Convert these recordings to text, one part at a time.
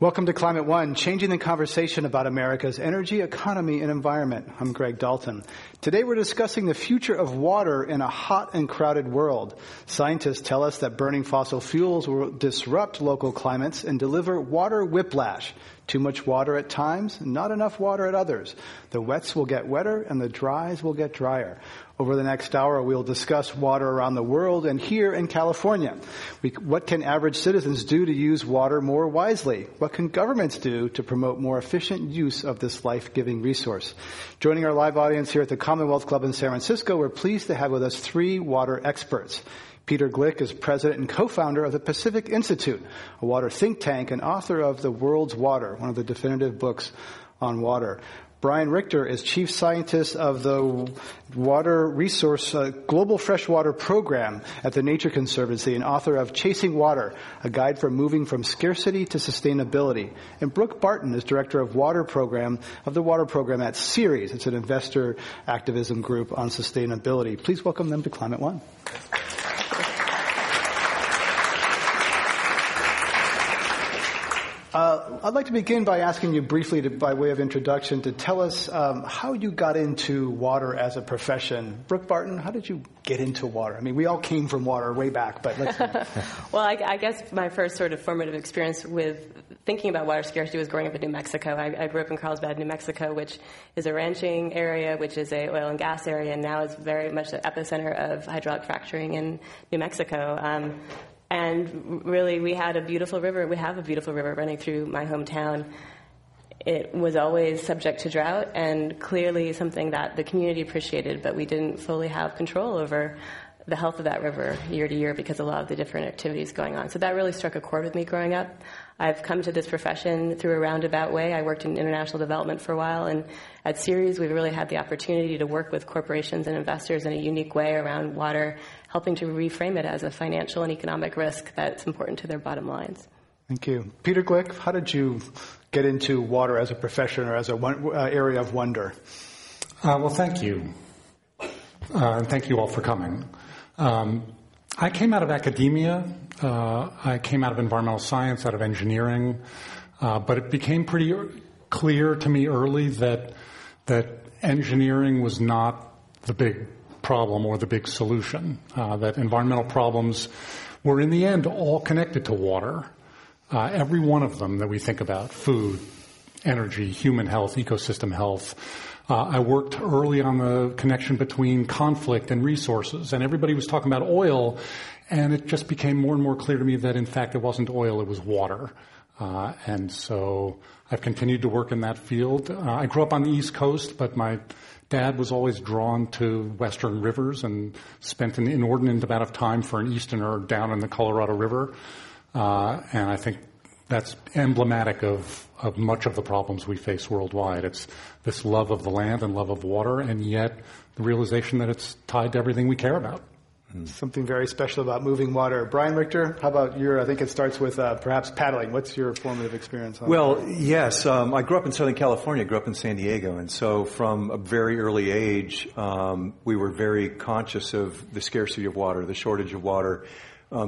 Welcome to Climate One, changing the conversation about America's energy, economy, and environment. I'm Greg Dalton. Today we're discussing the future of water in a hot and crowded world. Scientists tell us that burning fossil fuels will disrupt local climates and deliver water whiplash. Too much water at times, not enough water at others. The wets will get wetter and the dries will get drier. Over the next hour, we'll discuss water around the world and here in California. What can average citizens do to use water more wisely? What can governments do to promote more efficient use of this life-giving resource? Joining our live audience here at the Commonwealth Club in San Francisco, we're pleased to have with us three water experts. Peter Gleick is president and co-founder of the Pacific Institute, a water think tank, and author of The World's Water, one of the definitive books on water. Brian Richter is chief scientist of the Water Resource Global Freshwater Program at the Nature Conservancy and author of Chasing Water, a guide for moving from scarcity to sustainability. And Brooke Barton is director of the water program at Ceres. It's an investor activism group on sustainability. Please welcome them to Climate One. I'd like to begin by asking you briefly, by way of introduction, to tell us how you got into water as a profession. Brooke Barton, how did you get into water? I mean, we all came from water way back, but let's... Well, I guess my first sort of formative experience with thinking about water scarcity was growing up in New Mexico. I grew up in Carlsbad, New Mexico, which is a ranching area, which is a oil and gas area, and now is very much the epicenter of hydraulic fracturing in New Mexico. And really, we had a beautiful river. We have a beautiful river running through my hometown. It was always subject to drought and clearly something that the community appreciated, but we didn't fully have control over the health of that river year to year because of a lot of the different activities going on. So that really struck a chord with me growing up. I've come to this profession through a roundabout way. I worked in international development for a while, and at Ceres, we've really had the opportunity to work with corporations and investors in a unique way around water, helping to reframe it as a financial and economic risk that's important to their bottom lines. Thank you. Peter Gleick, how did you get into water as a profession or as an area of wonder? Well, thank you. And thank you all for coming. I came out of academia. I came out of environmental science, out of engineering. But it became pretty clear to me early that engineering was not the big problem or the big solution, that environmental problems were in the end all connected to water. Every one of them that we think about, food, energy, human health, ecosystem health. I worked early on the connection between conflict and resources, and everybody was talking about oil, and it just became more and more clear to me that, in fact, it wasn't oil, it was water. And so I've continued to work in that field. I grew up on the East Coast, but my Dad was always drawn to Western rivers and spent an inordinate amount of time for an Easterner down in the Colorado River. And I think that's emblematic of much of the problems we face worldwide. It's this love of the land and love of water, and yet the realization that it's tied to everything we care about. Something very special about moving water. Brian Richter, how about your, I think it starts with perhaps paddling. What's your formative experience on Well, that? Yes. I grew up in Southern California. I grew up in San Diego. And so from a very early age, we were very conscious of the scarcity of water, the shortage of water,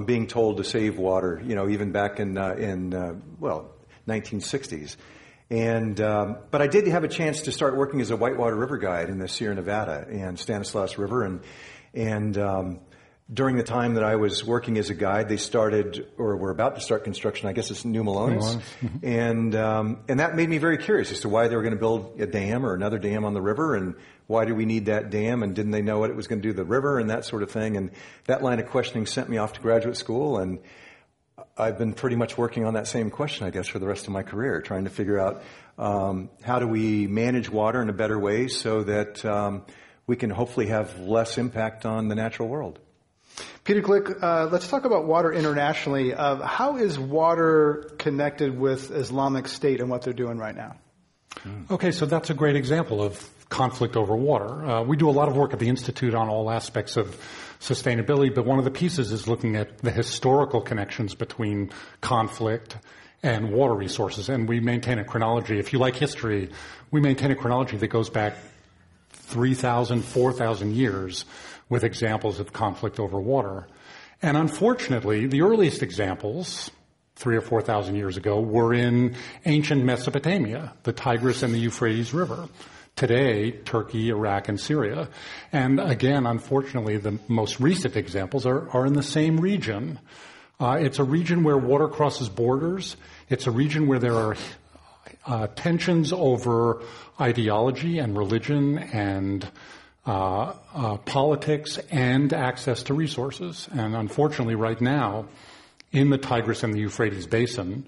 being told to save water, you know, even back in 1960s. And but I did have a chance to start working as a whitewater river guide in the Sierra Nevada and Stanislaus River. And during the time that I was working as a guide, they started, or were about to start construction, I guess it's New Melones. And that made me very curious as to why they were going to build a dam or another dam on the river, and why do we need that dam, and didn't they know what it was going to do to the river, and that sort of thing. And that line of questioning sent me off to graduate school, and I've been pretty much working on that same question, I guess, for the rest of my career, trying to figure out how do we manage water in a better way so that we can hopefully have less impact on the natural world. Peter Gleick, let's talk about water internationally. How is water connected with Islamic State and what they're doing right now? Okay, so that's a great example of conflict over water. We do a lot of work at the Institute on all aspects of sustainability, but one of the pieces is looking at the historical connections between conflict and water resources. And we maintain a chronology. If you like history, we maintain a chronology that goes back 3,000, 4,000 years with examples of conflict over water. And unfortunately, the earliest examples, 3,000 or 4,000 years ago, were in ancient Mesopotamia, the Tigris and the Euphrates River. Today, Turkey, Iraq, and Syria. And again, unfortunately, the most recent examples are in the same region. It's a region where water crosses borders. It's a region where there are tensions over ideology and religion and politics and access to resources. And unfortunately, right now, in the Tigris and the Euphrates Basin,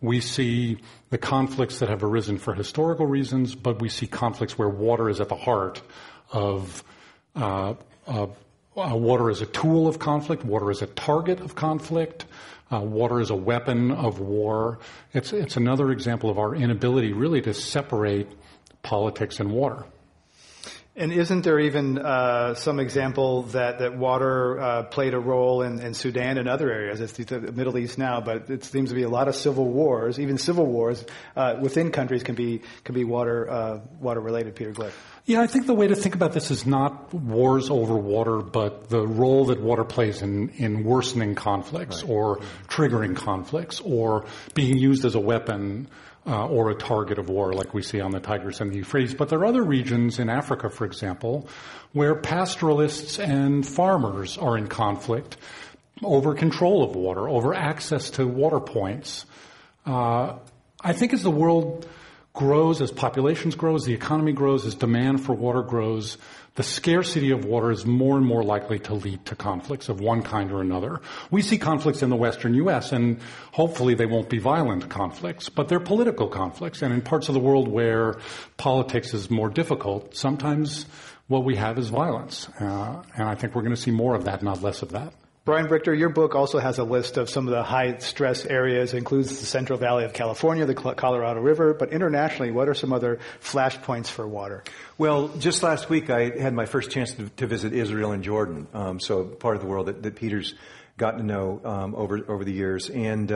we see the conflicts that have arisen for historical reasons, but we see conflicts where water is at the heart of water is a tool of conflict, water is a target of conflict, water is a weapon of war. It's another example of our inability really to separate politics and water. And isn't there even some example that water played a role in Sudan and other areas? It's the Middle East now, but it seems to be a lot of civil wars. Even civil wars within countries can be water related. Peter Gleick. Yeah, I think the way to think about this is not wars over water, but the role that water plays in worsening conflicts, right, or triggering conflicts, or being used as a weapon. Or a target of war like we see on the Tigris and the Euphrates. But there are other regions in Africa, for example, where pastoralists and farmers are in conflict over control of water, over access to water points. I think as the world grows, as populations grows, the economy grows, as demand for water grows, the scarcity of water is more and more likely to lead to conflicts of one kind or another. We see conflicts in the western U.S., and hopefully they won't be violent conflicts, but they're political conflicts. And in parts of the world where politics is more difficult, sometimes what we have is violence. And I think we're going to see more of that, not less of that. Brian Richter, your book also has a list of some of the high-stress areas. It includes the Central Valley of California, the Colorado River. But internationally, what are some other flashpoints for water? Well, just last week, I had my first chance to visit Israel and Jordan, so part of the world that Peter's gotten to know over the years. And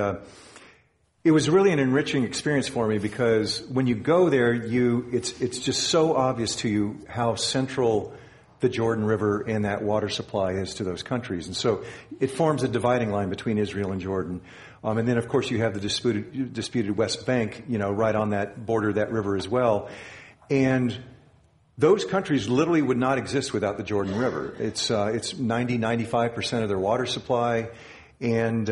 it was really an enriching experience for me because when you go there, it's just so obvious to you how central the Jordan River and that water supply is to those countries. And so it forms a dividing line between Israel and Jordan. And then, of course, you have the disputed West Bank, right on that border of that river as well. And those countries literally would not exist without the Jordan River. It's 90, 95% of their water supply. And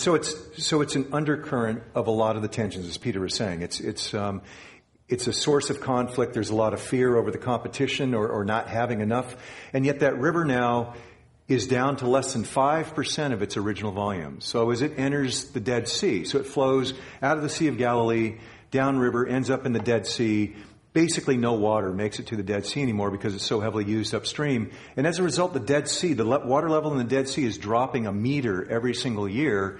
so it's an undercurrent of a lot of the tensions, as Peter was saying. It's a source of conflict. There's a lot of fear over the competition or not having enough. And yet that river now is down to less than 5% of its original volume. So as it enters the Dead Sea, so it flows out of the Sea of Galilee, downriver, ends up in the Dead Sea. Basically no water makes it to the Dead Sea anymore because it's so heavily used upstream. And as a result, the Dead Sea, the water level in the Dead Sea is dropping a meter every single year.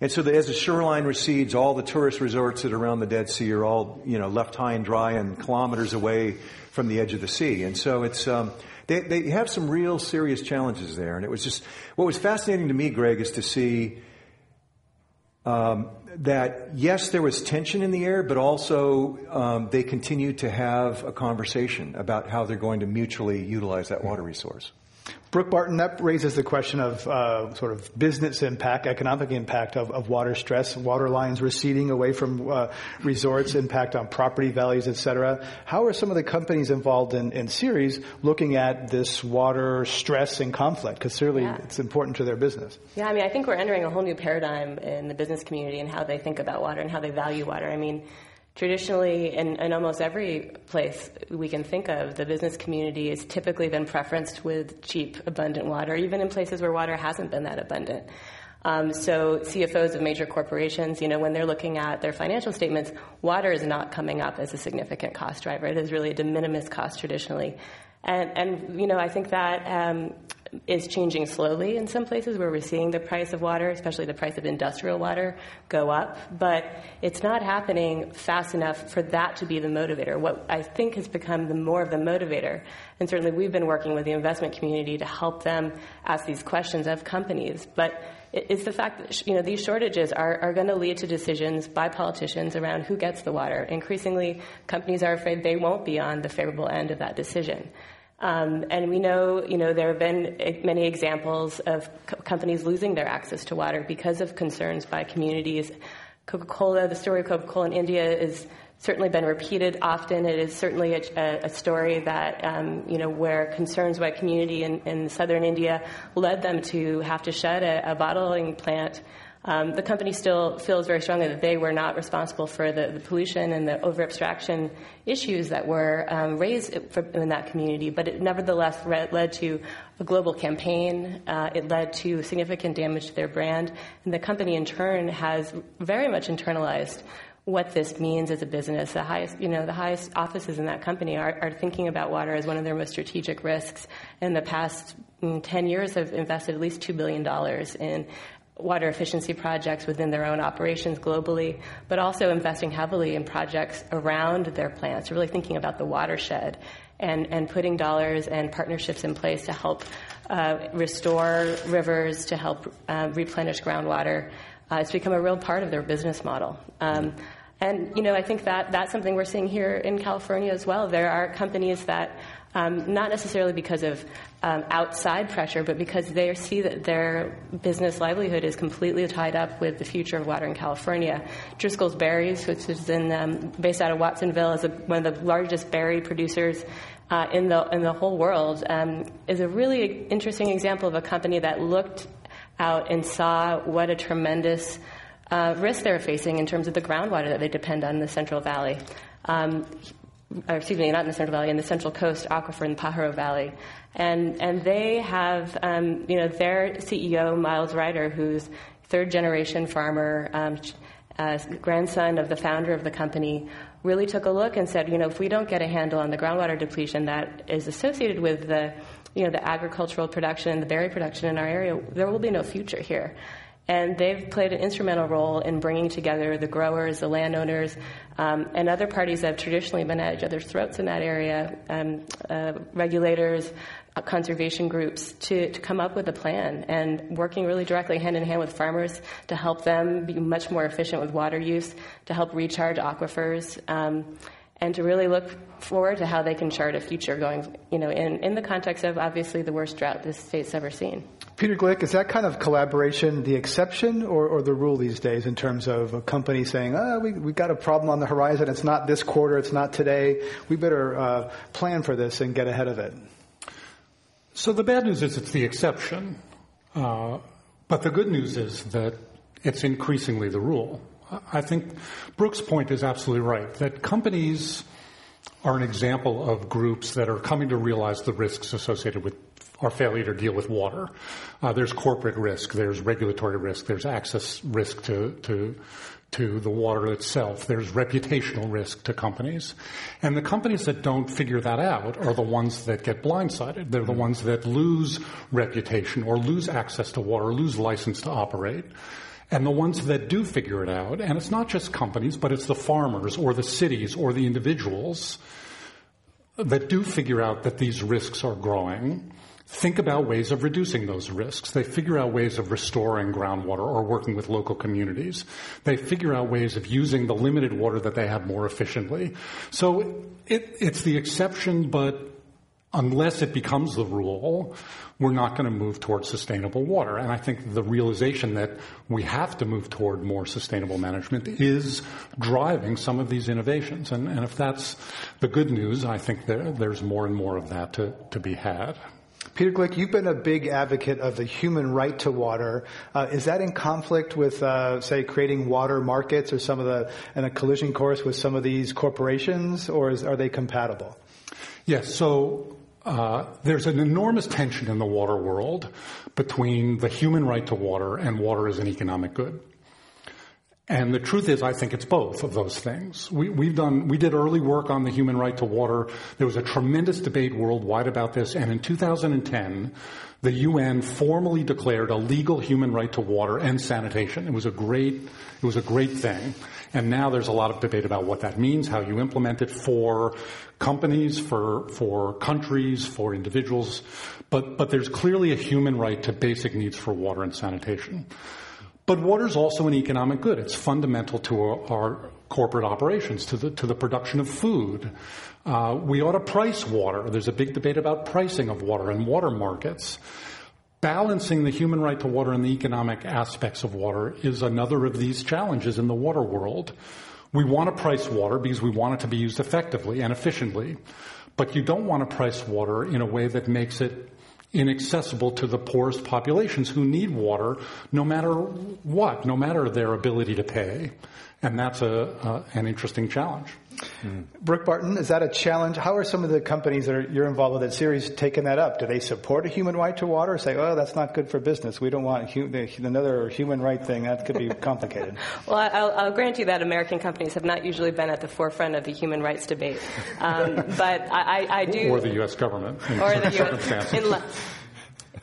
And so as the shoreline recedes, all the tourist resorts that are around the Dead Sea are all, left high and dry and kilometers away from the edge of the sea. And so it's they have some real serious challenges there. And it was just what was fascinating to me, Greg, is to see that, yes, there was tension in the air, but also they continue to have a conversation about how they're going to mutually utilize that water resource. Brooke Barton, that raises the question of sort of business impact, economic impact of water stress, water lines receding away from resorts, impact on property values, et cetera. How are some of the companies involved in Ceres looking at this water stress and conflict? Because certainly it's important to their business. Yeah, I mean, I think we're entering a whole new paradigm in the business community and how they think about water and how they value water. I mean, traditionally, in almost every place we can think of, the business community has typically been preferenced with cheap, abundant water, even in places where water hasn't been that abundant. So CFOs of major corporations, when they're looking at their financial statements, water is not coming up as a significant cost driver. It is really a de minimis cost traditionally. And I think that is changing slowly in some places where we're seeing the price of water, especially the price of industrial water, go up. But it's not happening fast enough for that to be the motivator. What I think has become the more of the motivator, and certainly we've been working with the investment community to help them ask these questions of companies, but it's the fact that, you know, these shortages are going to lead to decisions by politicians around who gets the water. Increasingly, companies are afraid they won't be on the favorable end of that decision. And we know, you know, there have been many examples of companies losing their access to water because of concerns by communities. Coca-Cola, the story of Coca-Cola in India is certainly been repeated often. It is certainly a story that, you know, where concerns by community in southern India led them to have to shut a bottling plant. The company still feels very strongly that they were not responsible for the pollution and the over-abstraction issues that were raised in that community, but it nevertheless led to a global campaign. It led to significant damage to their brand, and the company in turn has very much internalized what this means as a business. The highest, you know, the highest offices in that company are thinking about water as one of their most strategic risks. In the past 10 years, have invested at least $2 billion in water efficiency projects within their own operations globally, but also investing heavily in projects around their plants, really thinking about the watershed and putting dollars and partnerships in place to help restore rivers, to help replenish groundwater. It's become a real part of their business model. And, you know, I think that that's something we're seeing here in California as well. There are companies that, not necessarily because of outside pressure, but because they see that their business livelihood is completely tied up with the future of water in California. Driscoll's Berries, which is based out of Watsonville, is one of the largest berry producers in the whole world, is a really interesting example of a company that looked out and saw what a tremendous risk they're facing in terms of the groundwater that they depend on in the Central Valley. Not in the Central Valley, in the Central Coast Aquifer in the Pajaro Valley. And they have, you know, their CEO, Miles Ryder, who's third-generation farmer, grandson of the founder of the company, really took a look and said, you know, if we don't get a handle on the groundwater depletion that is associated with the, you know, the agricultural production and the berry production in our area, there will be no future here. And they've played an instrumental role in bringing together the growers, the landowners, and other parties that have traditionally been at each other's throats in that area, regulators, conservation groups, to come up with a plan, and working really directly hand-in-hand with farmers to help them be much more efficient with water use, to help recharge aquifers, and to really look forward to how they can chart a future going, you know, in the context of obviously the worst drought this state's ever seen. Peter Gleick, is that kind of collaboration the exception or the rule these days in terms of a company saying, we've got a problem on the horizon, it's not this quarter, it's not today, we better plan for this and get ahead of it? So the bad news is it's the exception, but the good news is that it's increasingly the rule. I think Brooke's point is absolutely right, that companies are an example of groups that are coming to realize the risks associated with our failure to deal with water. There's corporate risk, there's regulatory risk, there's access risk to the water itself, there's reputational risk to companies. And the companies that don't figure that out are the ones that get blindsided. They're the ones that lose reputation or lose access to water, lose license to operate. And the ones that do figure it out, and it's not just companies, but it's the farmers or the cities or the individuals that do figure out that these risks are growing, think about ways of reducing those risks. They figure out ways of restoring groundwater or working with local communities. They figure out ways of using the limited water that they have more efficiently. So it's the exception, but unless it becomes the rule, we're not going to move towards sustainable water. And I think the realization that we have to move toward more sustainable management is driving some of these innovations. And if that's the good news, I think there's more and more of that to be had. Peter Gleick, you've been a big advocate of the human right to water. Is that in conflict with, say, creating water markets or and a collision course with some of these corporations, or are they compatible? Yes. So there's an enormous tension in the water world between the human right to water and water as an economic good. And the truth is, I think it's both of those things. We did early work on the human right to water. There was a tremendous debate worldwide about this, and in 2010, the UN formally declared a legal human right to water and sanitation. It was a great thing. And now there's a lot of debate about what that means, how you implement it for companies, for countries, for individuals. But there's clearly a human right to basic needs for water and sanitation. But water is also an economic good. It's fundamental to our corporate operations, to the production of food. We ought to price water. There's a big debate about pricing of water and water markets. Balancing the human right to water and the economic aspects of water is another of these challenges in the water world. We want to price water because we want it to be used effectively and efficiently, but you don't want to price water in a way that makes it inaccessible to the poorest populations who need water no matter what, no matter their ability to pay. And that's an interesting challenge. Mm. Brooke Barton, is that a challenge? How are some of the companies that you're involved with at Ceres taking that up? Do they support a human right to water or say, oh, that's not good for business? We don't want another human right thing. That could be complicated. Well, I'll grant you that American companies have not usually been at the forefront of the human rights debate. But I do. Or the U.S. government. Or the U.S.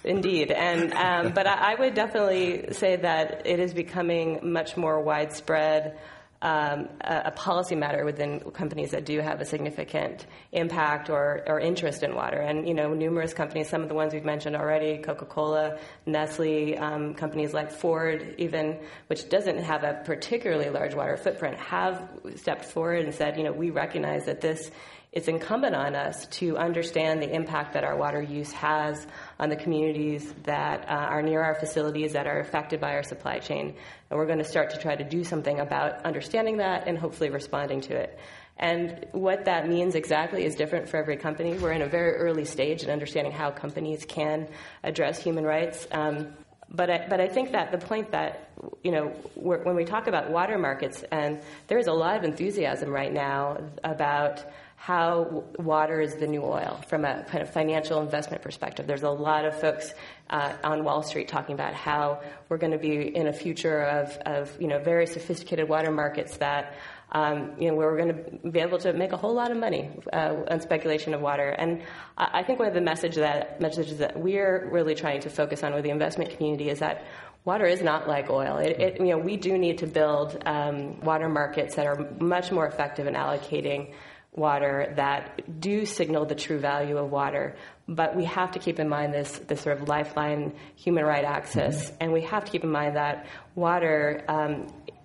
Indeed. And, but I would definitely say that it is becoming much more widespread. A policy matter within companies that do have a significant impact or interest in water. And, you know, numerous companies, some of the ones we've mentioned already, Coca-Cola, Nestle, companies like Ford even, which doesn't have a particularly large water footprint, have stepped forward and said, you know, we recognize that this it's incumbent on us to understand the impact that our water use has on the communities that are near our facilities that are affected by our supply chain. And we're going to start to try to do something about understanding that and hopefully responding to it. And what that means exactly is different for every company. We're in a very early stage in understanding how companies can address human rights. But I think that the point that, you know, when we talk about water markets, and there's a lot of enthusiasm right now about how water is the new oil from a kind of financial investment perspective. There's a lot of folks on Wall Street talking about how we're going to be in a future of you know, very sophisticated water markets that you know, where we're going to be able to make a whole lot of money on speculation of water. And I think one of the messages that we're really trying to focus on with the investment community is that water is not like oil. It you know, we do need to build water markets that are much more effective in allocating water that do signal the true value of water, but we have to keep in mind this sort of lifeline human right access, mm-hmm. and we have to keep in mind that water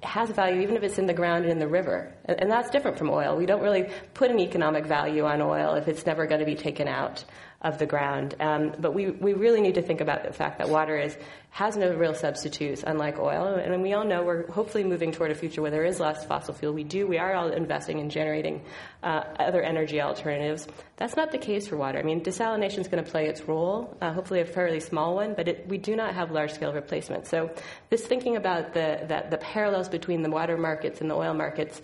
has value even if it's in the ground and in the river, and that's different from oil. We don't really put an economic value on oil if it's never going to be taken out of the ground, but we really need to think about the fact that water has no real substitutes, unlike oil. And we all know we're hopefully moving toward a future where there is less fossil fuel. We are all investing in generating other energy alternatives. That's not the case for water. I mean, desalination is going to play its role, hopefully a fairly small one, but we do not have large-scale replacements. So this thinking about the parallels between the water markets and the oil markets,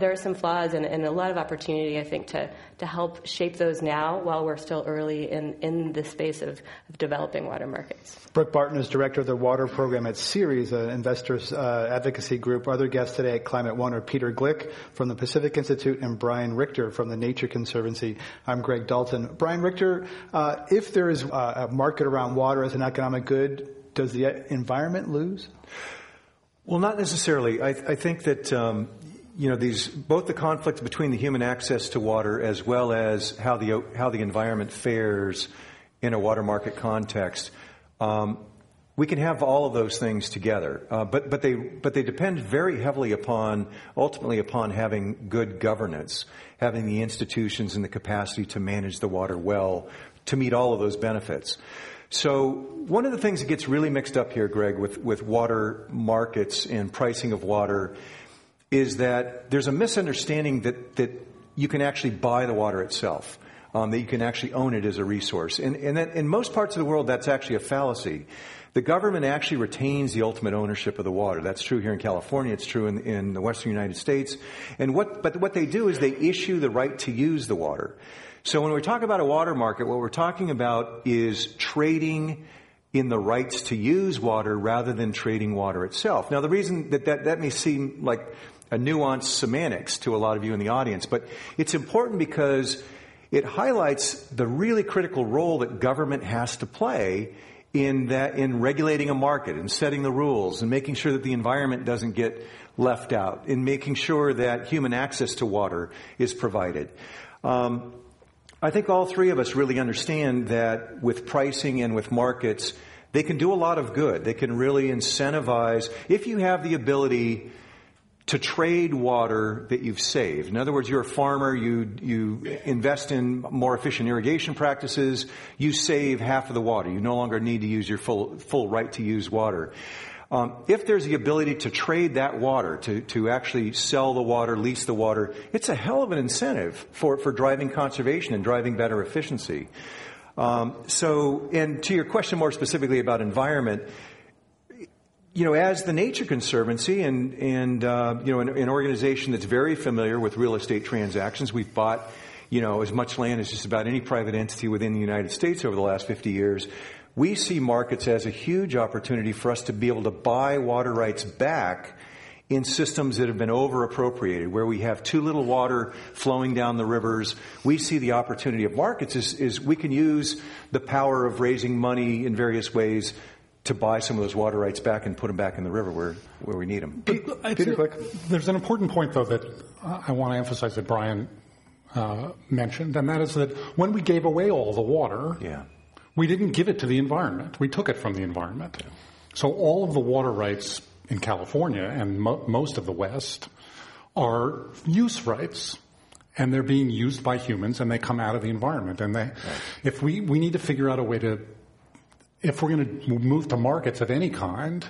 there are some flaws and a lot of opportunity, I think, to help shape those now while we're still early in the space of developing water markets. Brooke Barton is director of the water program at Ceres, an investors advocacy group. Other guests today at Climate One are Peter Gleick from the Pacific Institute and Brian Richter from the Nature Conservancy. I'm Greg Dalton. Brian Richter, if there is a market around water as an economic good, does the environment lose? Well, not necessarily. I think that you know, both the conflict between the human access to water as well as how the environment fares in a water market context. We can have all of those things together, but they depend very heavily ultimately upon having good governance, having the institutions and the capacity to manage the water well to meet all of those benefits. So one of the things that gets really mixed up here, Greg, with water markets and pricing of water, is that there's a misunderstanding that you can actually buy the water itself, that you can actually own it as a resource. And that in most parts of the world, that's actually a fallacy. The government actually retains the ultimate ownership of the water. That's true here in California. It's true in the Western United States. But what they do is they issue the right to use the water. So when we talk about a water market, what we're talking about is trading in the rights to use water rather than trading water itself. Now, the reason that may seem like a nuanced semantics to a lot of you in the audience, but it's important because it highlights the really critical role that government has to play in regulating a market and setting the rules and making sure that the environment doesn't get left out, in making sure that human access to water is provided. I think all three of us really understand that with pricing and with markets, they can do a lot of good. They can really incentivize, if you have the ability to trade water that you've saved. In other words, you're a farmer, you invest in more efficient irrigation practices, you save half of the water. You no longer need to use your full right to use water. If there's the ability to trade that water, to actually sell the water, lease the water, it's a hell of an incentive for driving conservation and driving better efficiency. And to your question more specifically about environment, you know, as the Nature Conservancy and an organization that's very familiar with real estate transactions, we've bought, you know, as much land as just about any private entity within the United States over the last 50 years. We see markets as a huge opportunity for us to be able to buy water rights back in systems that have been over-appropriated, where we have too little water flowing down the rivers. We see the opportunity of markets is we can use the power of raising money in various ways to buy some of those water rights back and put them back in the river where we need them. Peter Gleick. There's an important point, though, that I want to emphasize that Brian mentioned, and that is that when we gave away all the water... Yeah. We didn't give it to the environment. We took it from the environment. Yeah. So all of the water rights in California and most of the West are use rights, and they're being used by humans, and they come out of the environment. And if we need to figure out a way to, if we're going to move to markets of any kind,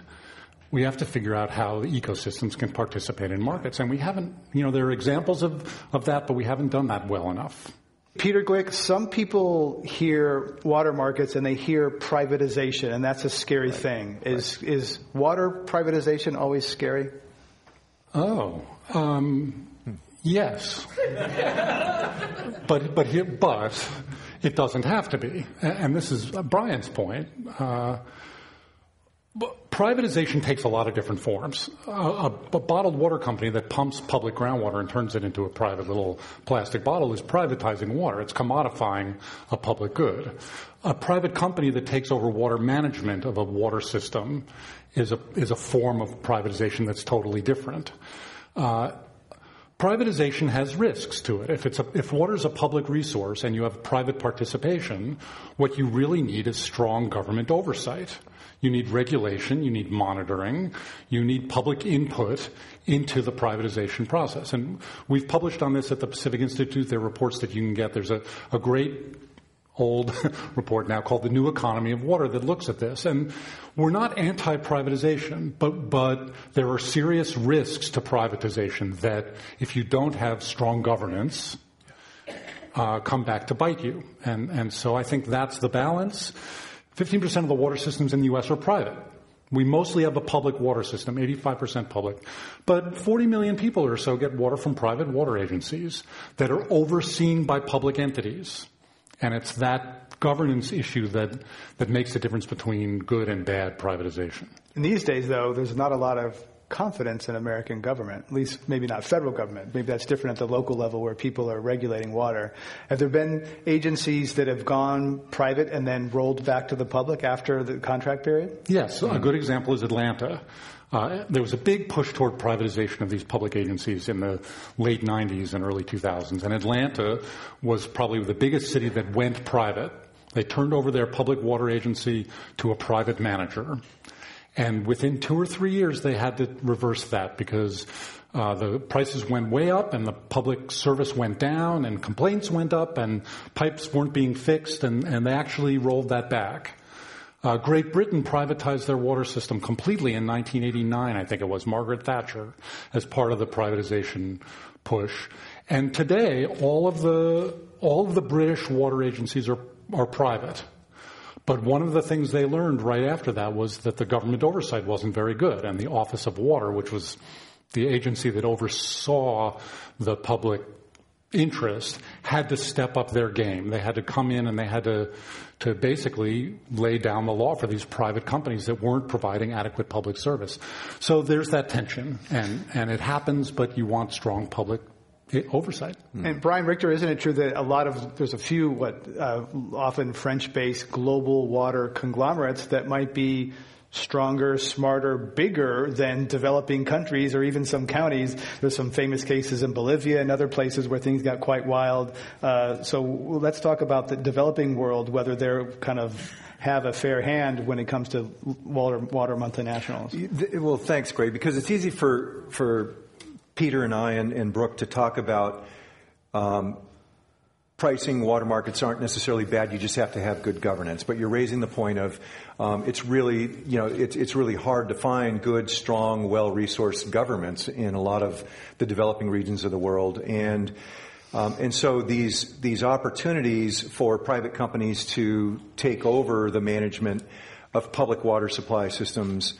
we have to figure out how the ecosystems can participate in markets. And we haven't, you know, there are examples of that, but we haven't done that well enough. Peter Gleick, some people hear water markets and they hear privatization, and that's a scary thing. Is water privatization always scary? Oh, yes. but it doesn't have to be. And this is Brian's point. Privatization takes a lot of different forms. A bottled water company that pumps public groundwater and turns it into a private little plastic bottle is privatizing water. It's commodifying a public good. A private company that takes over water management of a water system is a form of privatization that's totally different. Privatization has risks to it. If water is a public resource and you have private participation, what you really need is strong government oversight. You need regulation, you need monitoring, you need public input into the privatization process. And we've published on this at the Pacific Institute. There are reports that you can get. There's a great old report now called The New Economy of Water that looks at this. And we're not anti-privatization, but there are serious risks to privatization that, if you don't have strong governance, come back to bite you. And so I think that's the balance. 15% of the water systems in the U.S. are private. We mostly have a public water system, 85% public. But 40 million people or so get water from private water agencies that are overseen by public entities. And it's that governance issue that makes the difference between good and bad privatization. And these days, though, there's not a lot of confidence in American government, at least maybe not federal government. Maybe that's different at the local level where people are regulating water. Have there been agencies that have gone private and then rolled back to the public after the contract period? Yes. A good example is Atlanta. There was a big push toward privatization of these public agencies in the late 90s and early 2000s. And Atlanta was probably the biggest city that went private. They turned over their public water agency to a private manager. And within 2 or 3 years, they had to reverse that because the prices went way up and the public service went down and complaints went up and pipes weren't being fixed, and they actually rolled that back. Great Britain privatized their water system completely in 1989, I think it was, Margaret Thatcher, as part of the privatization push. And today, all of the British water agencies are private. But one of the things they learned right after that was that the government oversight wasn't very good, and the Office of Water, which was the agency that oversaw the public interest had to step up their game. They had to come in and they had to basically lay down the law for these private companies that weren't providing adequate public service. So there's that tension, and it happens, but you want strong public oversight. And Brian Richter, isn't it true that often French-based global water conglomerates that might be stronger, smarter, bigger than developing countries or even some counties? There's some famous cases in Bolivia and other places where things got quite wild. So let's talk about the developing world, whether they're kind of have a fair hand when it comes to water multinationals. Well, thanks, Greg, because it's easy for Peter and I and Brooke to talk about pricing. Water markets aren't necessarily bad. You just have to have good governance. But you're raising the point of it's really, you know, it's really hard to find good, strong, well-resourced governments in a lot of the developing regions of the world. And so these opportunities for private companies to take over the management of public water supply systems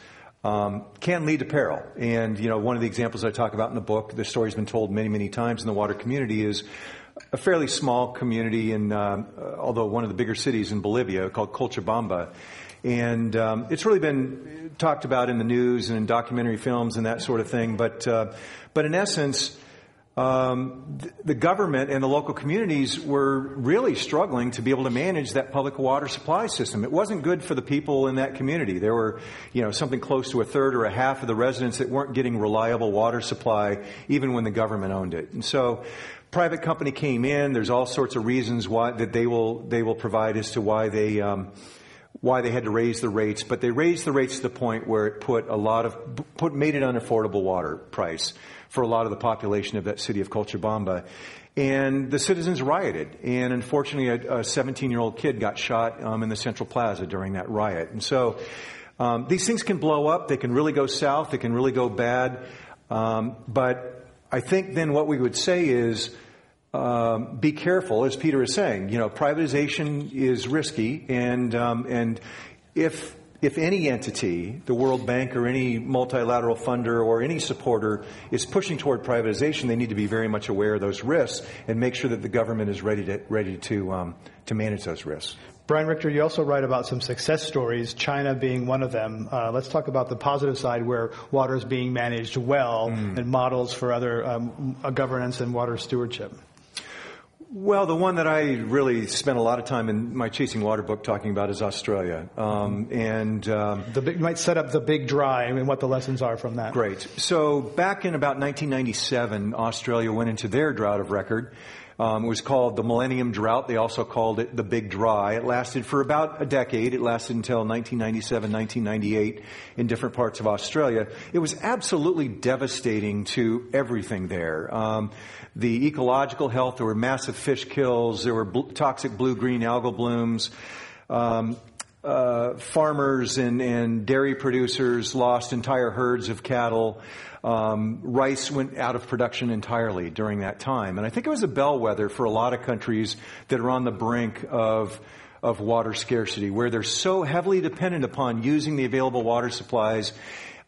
can lead to peril. And, you know, one of the examples I talk about in the book, the story's been told many, many times in the water community, is a fairly small community in, although one of the bigger cities in Bolivia, called Cochabamba. And it's really been talked about in the news and in documentary films and that sort of thing. But in essence, the government and the local communities were really struggling to be able to manage that public water supply system. It wasn't good for the people in that community. There were, you know, something close to a third or a half of the residents that weren't getting reliable water supply, even when the government owned it. And so private company came in. There's all sorts of reasons why that they will provide as to why they had to raise the rates, but they raised the rates to the point where it made it unaffordable water price for a lot of the population of that city of Cochabamba. And the citizens rioted. And unfortunately, a 17-year-old kid got shot in the Central Plaza during that riot. And so these things can blow up. They can really go south. They can really go bad. But I think then what we would say is be careful, as Peter is saying. You know, privatization is risky. And if any entity, the World Bank or any multilateral funder or any supporter, is pushing toward privatization, they need to be very much aware of those risks and make sure that the government is ready to manage those risks. Brian Richter, you also write about some success stories, China being one of them. Let's talk about the positive side where water is being managed well and models for other governance and water stewardship. Well, the one that I really spent a lot of time in my Chasing Water book talking about is Australia. You might set up the Big Dry and what the lessons are from that. Great. So back in about 1997, Australia went into their drought of record. It was called the Millennium Drought. They also called it the Big Dry. It lasted for about a decade. It lasted until 1997, 1998 in different parts of Australia. It was absolutely devastating to everything there. The ecological health, there were massive fish kills. There were toxic blue-green algal blooms. Farmers and dairy producers lost entire herds of cattle. Rice went out of production entirely during that time. And I think it was a bellwether for a lot of countries that are on the brink of water scarcity, where they're so heavily dependent upon using the available water supplies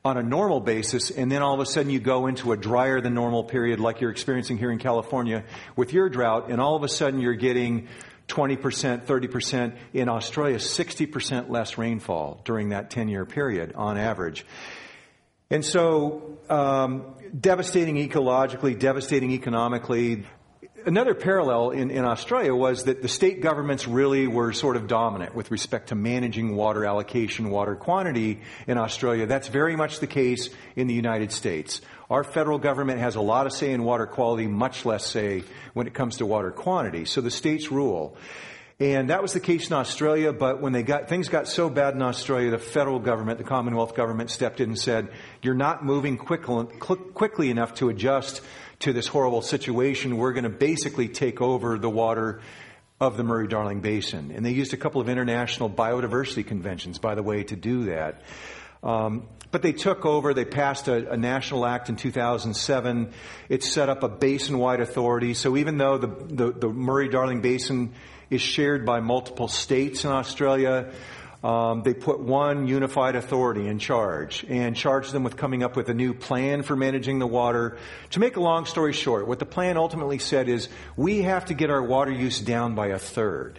on a normal basis, and then all of a sudden you go into a drier than normal period like you're experiencing here in California with your drought, and all of a sudden you're getting 20%, 30%, in Australia, 60% less rainfall during that 10-year period on average. And so devastating ecologically, devastating economically. Another parallel in Australia was that the state governments really were sort of dominant with respect to managing water allocation, water quantity in Australia. That's very much the case in the United States. Our federal government has a lot of say in water quality, much less say when it comes to water quantity. So the states rule. And that was the case in Australia, but when things got so bad in Australia, the federal government, the Commonwealth government, stepped in and said, you're not moving quickly enough to adjust to this horrible situation. We're going to basically take over the water of the Murray-Darling Basin. And they used a couple of international biodiversity conventions, by the way, to do that. But they took over. They passed a national act in 2007. It set up a basin-wide authority. So even though the Murray-Darling Basin is shared by multiple states in Australia, They put one unified authority in charge and charged them with coming up with a new plan for managing the water. To make a long story short, what the plan ultimately said is we have to get our water use down by 1/3.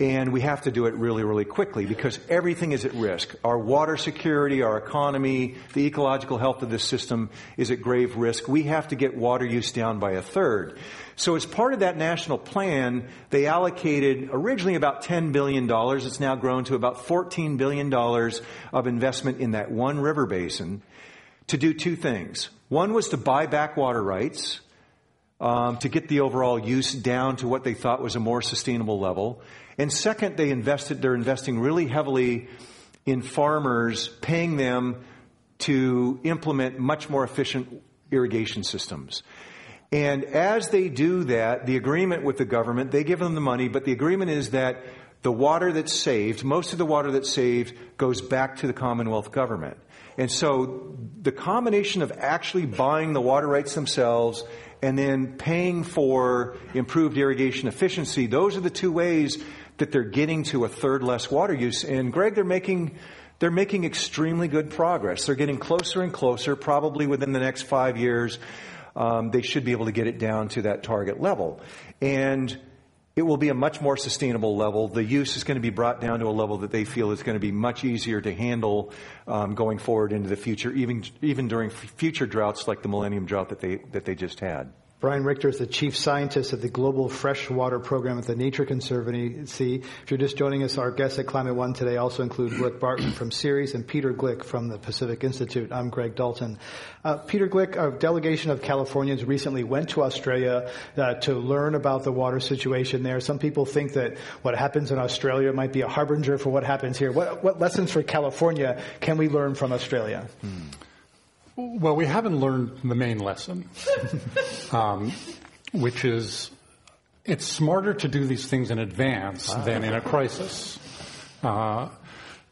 And we have to do it really, really quickly because everything is at risk. Our water security, our economy, the ecological health of this system is at grave risk. We have to get water use down by 1/3. So as part of that national plan, they allocated originally about $10 billion. It's now grown to about $14 billion of investment in that one river basin to do two things. One was to buy back water rights, to get the overall use down to what they thought was a more sustainable level. And second, they're investing really heavily in farmers, paying them to implement much more efficient irrigation systems. And as they do that, the agreement with the government, they give them the money, but the agreement is that the water that's saved, most of the water that's saved, goes back to the Commonwealth government. And so the combination of actually buying the water rights themselves and then paying for improved irrigation efficiency, those are the two ways that they're getting to 1/3 less water use. And Greg, they're making extremely good progress. They're getting closer and closer. Probably within the next 5 years, they should be able to get it down to that target level. And it will be a much more sustainable level. The use is going to be brought down to a level that they feel is going to be much easier to handle going forward into the future, even during future droughts like the Millennium Drought that they just had. Brian Richter is the chief scientist of the Global Freshwater Program at the Nature Conservancy. If you're just joining us, our guests at Climate One today also include Brooke Barton from Ceres and Peter Gleick from the Pacific Institute. I'm Greg Dalton. Peter Gleick, a delegation of Californians recently went to Australia to learn about the water situation there. Some people think that what happens in Australia might be a harbinger for what happens here. What lessons for California can we learn from Australia? Well, we haven't learned the main lesson, which is it's smarter to do these things in advance than in a crisis.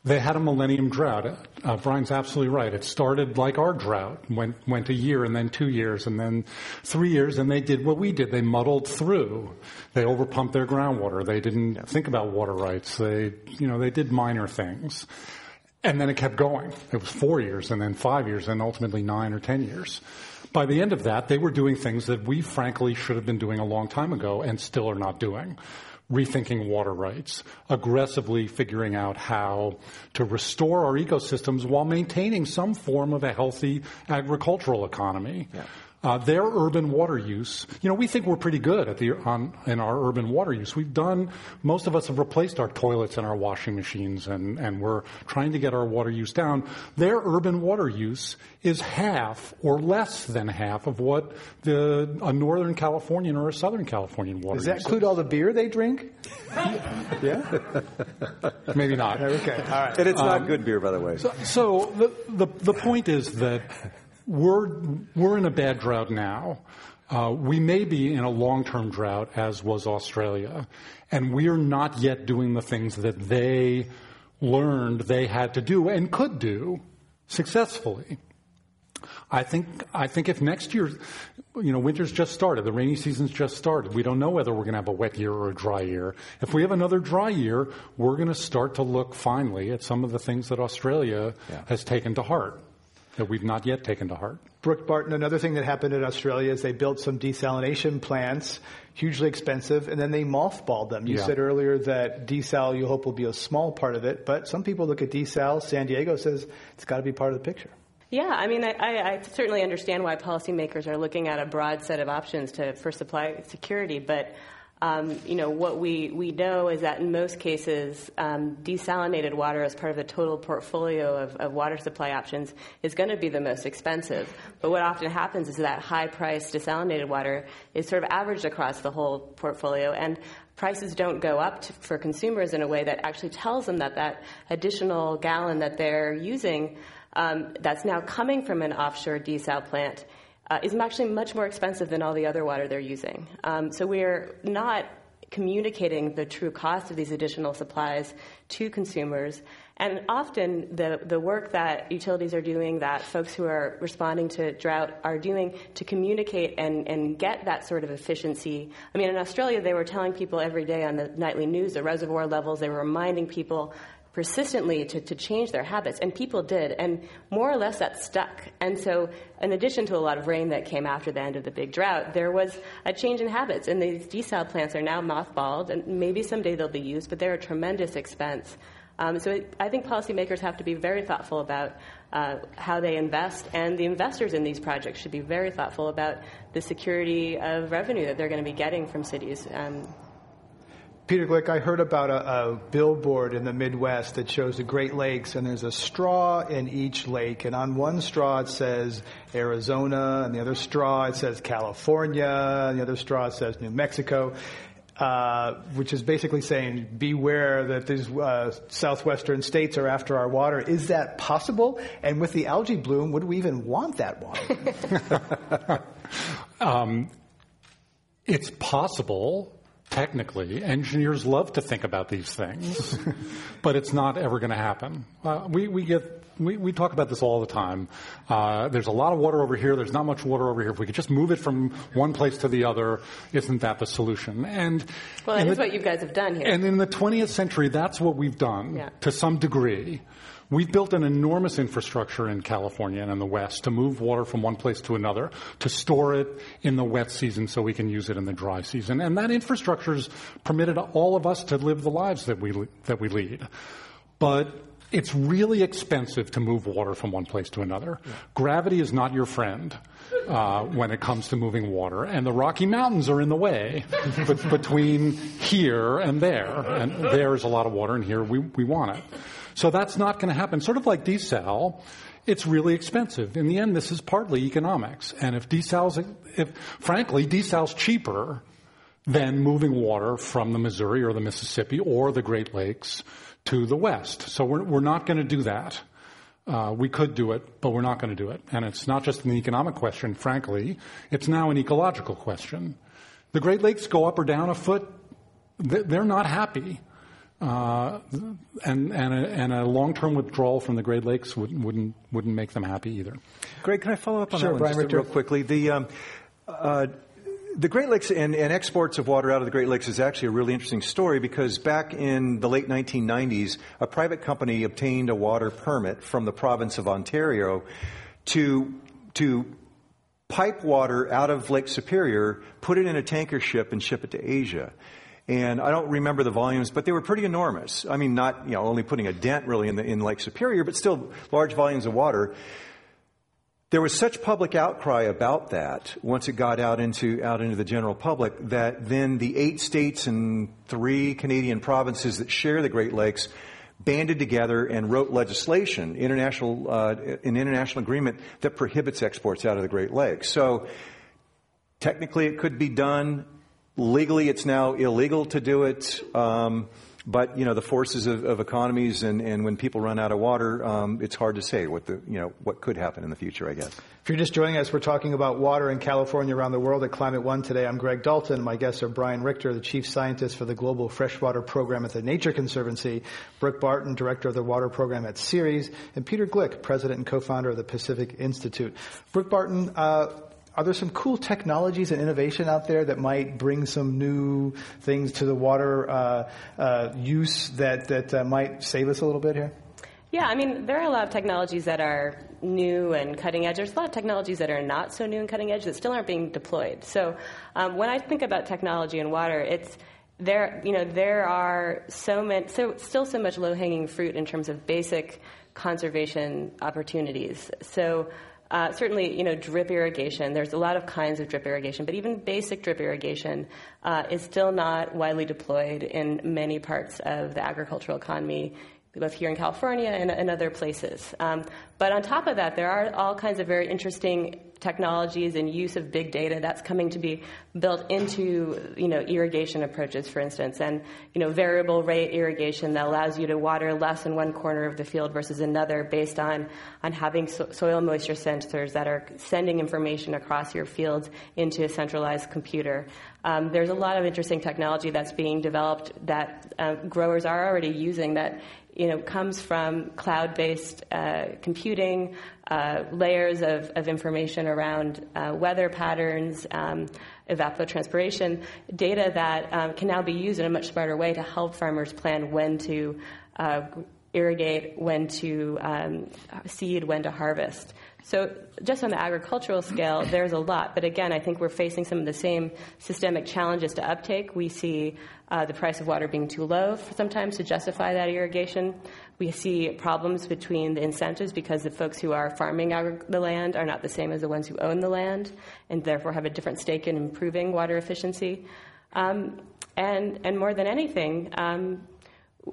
They had a Millennium Drought. Brian's absolutely right. It started like our drought, went a year and then 2 years and then 3 years, and they did what we did. They muddled through. They overpumped their groundwater. They didn't think about water rights. They did minor things. And then it kept going. It was 4 years and then 5 years and ultimately 9 or 10 years. By the end of that, they were doing things that we frankly should have been doing a long time ago and still are not doing. Rethinking water rights, aggressively figuring out how to restore our ecosystems while maintaining some form of a healthy agricultural economy. Yeah. Their urban water use, we think we're pretty good in our urban water use. Most of us have replaced our toilets and our washing machines, and we're trying to get our water use down. Their urban water use is half or less than half of what a Northern Californian or a Southern Californian water use is. Does that include all the beer they drink? Yeah? Maybe not. Okay. All right. And it's not good beer, by the way. So the point is that we're in a bad drought now. We may be in a long-term drought, as was Australia, and we're not yet doing the things that they learned they had to do and could do successfully. I think if next year, winter's just started, the rainy season's just started, we don't know whether we're going to have a wet year or a dry year. If we have another dry year, we're going to start to look finally at some of the things that Australia has taken to heart, that we've not yet taken to heart. Brooke Barton, another thing that happened in Australia is they built some desalination plants, hugely expensive, and then they mothballed them. You said earlier that desal, you hope, will be a small part of it, but some people look at desal. San Diego says it's got to be part of the picture. Yeah, I certainly understand why policymakers are looking at a broad set of options for supply security, but what we know is that in most cases, desalinated water as part of the total portfolio of water supply options is going to be the most expensive. But what often happens is that high-priced desalinated water is sort of averaged across the whole portfolio, and prices don't go up for consumers in a way that actually tells them that additional gallon that they're using that's now coming from an offshore desal plant is actually much more expensive than all the other water they're using. So we're not communicating the true cost of these additional supplies to consumers. And often the work that utilities are doing, that folks who are responding to drought are doing to communicate and get that sort of efficiency. In Australia, they were telling people every day on the nightly news the reservoir levels. They were reminding people persistently to change their habits, and people did, and more or less that stuck. And so in addition to a lot of rain that came after the end of the Big Drought, there was a change in habits, and these desal plants are now mothballed, and maybe someday they'll be used, but they're a tremendous expense. I think policymakers have to be very thoughtful about how they invest, and the investors in these projects should be very thoughtful about the security of revenue that they're going to be getting from cities. Peter Gleick, I heard about a billboard in the Midwest that shows the Great Lakes, and there's a straw in each lake, and on one straw it says Arizona, and the other straw it says California, and the other straw it says New Mexico, which is basically saying beware that these southwestern states are after our water. Is that possible? And with the algae bloom, would we even want that water? It's possible. Technically, engineers love to think about these things, but it's not ever going to happen. We talk about this all the time. There's a lot of water over here. There's not much water over here. If we could just move it from one place to the other, isn't that the solution? And that's what you guys have done here. And in the 20th century, that's what we've done to some degree. We've built an enormous infrastructure in California and in the West to move water from one place to another, to store it in the wet season so we can use it in the dry season. And that infrastructure's permitted all of us to live the lives that we lead. But it's really expensive to move water from one place to another. Yeah. Gravity is not your friend when it comes to moving water, and the Rocky Mountains are in the way between here and there. And there is a lot of water, and here we want it. So that's not going to happen. Sort of like desal, it's really expensive. In the end, this is partly economics. And if frankly, desal's cheaper than moving water from the Missouri or the Mississippi or the Great Lakes to the West. So we're not going to do that. We could do it, but we're not going to do it. And it's not just an economic question, frankly. It's now an ecological question. The Great Lakes go up or down a foot. They're not happy. And a long-term withdrawal from the Great Lakes wouldn't make them happy either. Greg, can I follow up on that one just real quickly? The Great Lakes and exports of water out of the Great Lakes is actually a really interesting story, because back in the late 1990s, a private company obtained a water permit from the province of Ontario to pipe water out of Lake Superior, put it in a tanker ship, and ship it to Asia. And I don't remember the volumes, but they were pretty enormous. I mean, not, you know, only putting a dent really in Lake Superior, but still large volumes of water. There was such public outcry about that once it got out into the general public that then the 8 states and 3 Canadian provinces that share the Great Lakes banded together and wrote legislation, an international agreement that prohibits exports out of the Great Lakes. So technically it could be done. Legally, it's now illegal to do it, but, you know, the forces of economies and when people run out of water, it's hard to say what could happen in the future, I guess. If you're just joining us, we're talking about water in California around the world at Climate One today. I'm Greg Dalton. My guests are Brian Richter, the chief scientist for the Global Freshwater Program at the Nature Conservancy, Brooke Barton, director of the Water Program at Ceres, and Peter Gleick, president and co-founder of the Pacific Institute. Brooke Barton, are there some cool technologies and innovation out there that might bring some new things to the water use that might save us a little bit here? Yeah, I mean, there are a lot of technologies that are new and cutting edge. There's a lot of technologies that are not so new and cutting edge that still aren't being deployed. So when I think about technology and water, there are still so much low-hanging fruit in terms of basic conservation opportunities. So certainly, you know, drip irrigation. There's a lot of kinds of drip irrigation, but even basic drip irrigation is still not widely deployed in many parts of the agricultural economy, both here in California and other places. But on top of that, there are all kinds of very interesting technologies and use of big data that's coming to be built into, you know, irrigation approaches, for instance, and, you know, variable rate irrigation that allows you to water less in one corner of the field versus another based on having soil moisture sensors that are sending information across your fields into a centralized computer. There's a lot of interesting technology that's being developed that growers are already using that, you know, comes from cloud-based computing, layers of information around weather patterns, evapotranspiration, data that can now be used in a much smarter way to help farmers plan when to irrigate, when to seed, when to harvest. So just on the agricultural scale, there's a lot. But again, I think we're facing some of the same systemic challenges to uptake. We see the price of water being too low sometimes to justify that irrigation. We see problems between the incentives because the folks who are farming the land are not the same as the ones who own the land and therefore have a different stake in improving water efficiency. And more than anything,